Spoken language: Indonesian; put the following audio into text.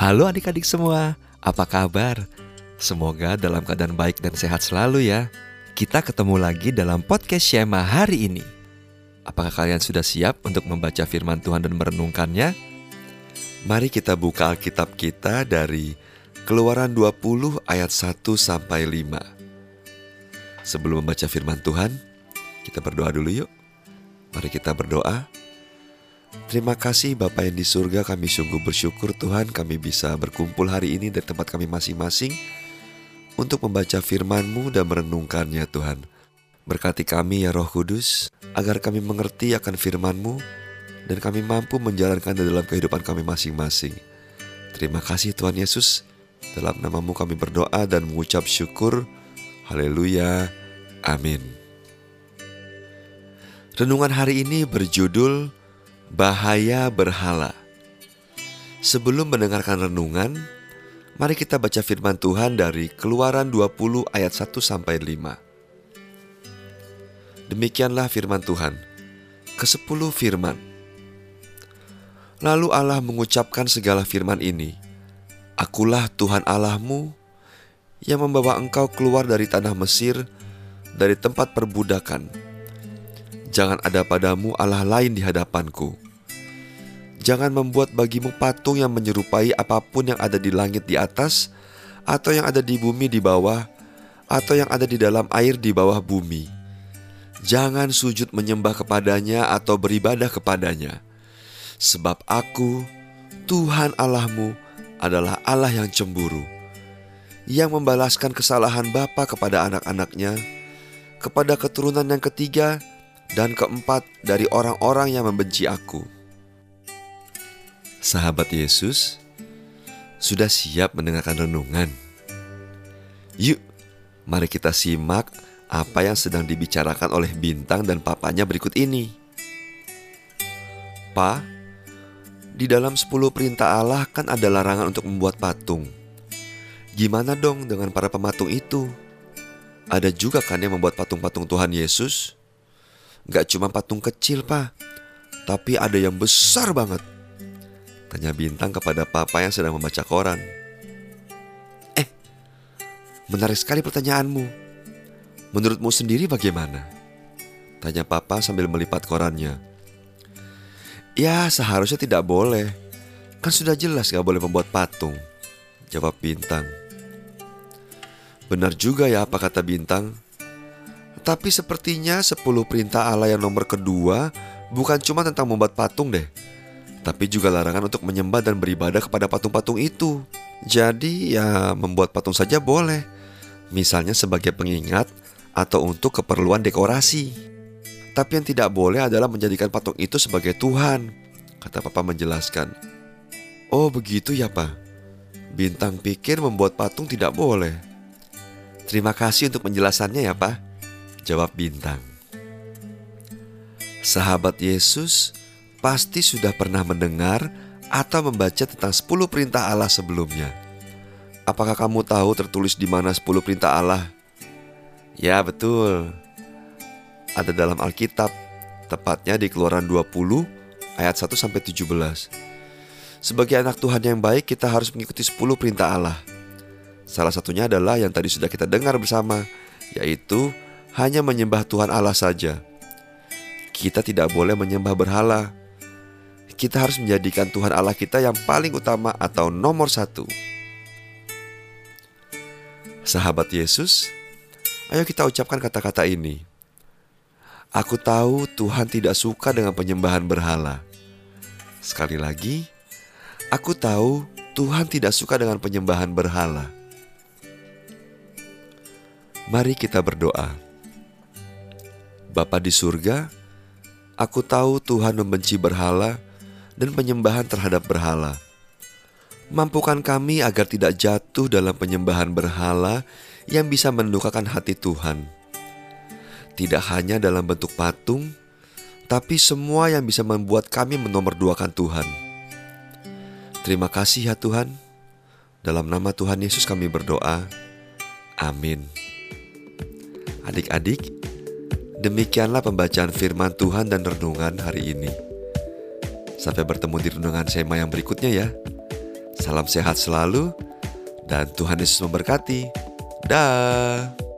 Halo adik-adik semua, apa kabar? Semoga dalam keadaan baik dan sehat selalu ya. Kita ketemu lagi dalam podcast Shema hari ini. Apakah kalian sudah siap untuk membaca firman Tuhan dan merenungkannya? Mari kita buka Alkitab kita dari Keluaran 20 ayat 1-5. Sebelum membaca firman Tuhan, kita berdoa dulu yuk. Mari kita berdoa. Terima kasih Bapa yang di surga, kami sungguh bersyukur Tuhan kami bisa berkumpul hari ini dari tempat kami masing-masing untuk membaca firman-Mu dan merenungkannya Tuhan. Berkati kami ya Roh Kudus, agar kami mengerti akan firman-Mu dan kami mampu menjalankan dalam kehidupan kami masing-masing. Terima kasih Tuhan Yesus, dalam nama-Mu kami berdoa dan mengucap syukur. Haleluya, amin. Renungan hari ini berjudul Bahaya Berhala. Sebelum mendengarkan renungan, mari kita baca firman Tuhan dari Keluaran 20 ayat 1-5. Demikianlah firman Tuhan. Kesepuluh firman. Lalu Allah mengucapkan segala firman ini. Akulah Tuhan Allahmu yang membawa engkau keluar dari tanah Mesir, dari tempat perbudakan. Jangan ada padamu Allah lain di hadapanku. Jangan membuat bagimu patung yang menyerupai apapun yang ada di langit di atas, atau yang ada di bumi di bawah, atau yang ada di dalam air di bawah bumi. Jangan sujud menyembah kepadanya atau beribadah kepadanya. Sebab aku, Tuhan Allahmu, adalah Allah yang cemburu, yang membalaskan kesalahan bapa kepada anak-anaknya, kepada keturunan yang ketiga dan keempat dari orang-orang yang membenci aku. Sahabat Yesus, sudah siap mendengarkan renungan? Yuk, mari kita simak apa yang sedang dibicarakan oleh Bintang dan papanya berikut ini. Pa, di dalam 10 perintah Allah kan ada larangan untuk membuat patung. Gimana dong dengan para pematung itu? Ada juga kan yang membuat patung-patung Tuhan Yesus? Gak cuma patung kecil, Pa, tapi ada yang besar banget. Tanya Bintang kepada Papa yang sedang membaca koran. Menarik sekali pertanyaanmu. Menurutmu sendiri bagaimana? Tanya Papa sambil melipat korannya. Ya, seharusnya tidak boleh. Kan sudah jelas gak boleh membuat patung, jawab Bintang. Benar juga ya, apa kata Bintang. Tapi sepertinya 10 perintah Allah yang nomor kedua bukan cuma tentang membuat patung deh, tapi juga larangan untuk menyembah dan beribadah kepada patung-patung itu. Jadi ya membuat patung saja boleh, misalnya sebagai pengingat atau untuk keperluan dekorasi. Tapi yang tidak boleh adalah menjadikan patung itu sebagai Tuhan, kata Papa menjelaskan. Oh begitu ya Pak. Bintang pikir membuat patung tidak boleh. Terima kasih untuk penjelasannya ya Pak, jawab Bintang. Sahabat Yesus pasti sudah pernah mendengar atau membaca tentang 10 perintah Allah sebelumnya. Apakah kamu tahu tertulis di mana 10 perintah Allah? Ya betul, ada dalam Alkitab, tepatnya di Keluaran 20 ayat 1-17. Sebagai anak Tuhan yang baik, kita harus mengikuti 10 perintah Allah. Salah satunya adalah yang tadi sudah kita dengar bersama, yaitu hanya menyembah Tuhan Allah saja. Kita tidak boleh menyembah berhala. Kita harus menjadikan Tuhan Allah kita yang paling utama atau nomor satu. Sahabat Yesus, ayo kita ucapkan kata-kata ini. Aku tahu Tuhan tidak suka dengan penyembahan berhala. Sekali lagi, aku tahu Tuhan tidak suka dengan penyembahan berhala. Mari kita berdoa. Bapa di surga, aku tahu Tuhan membenci berhala dan penyembahan terhadap berhala. Mampukan kami agar tidak jatuh dalam penyembahan berhala yang bisa mendukakan hati Tuhan. Tidak hanya dalam bentuk patung, tapi semua yang bisa membuat kami menomorduakan Tuhan. Terima kasih ya Tuhan. Dalam nama Tuhan Yesus kami berdoa. Amin. Adik-adik, demikianlah pembacaan firman Tuhan dan renungan hari ini. Sampai bertemu di renungan Shema yang berikutnya ya. Salam sehat selalu, dan Tuhan Yesus memberkati. Dah.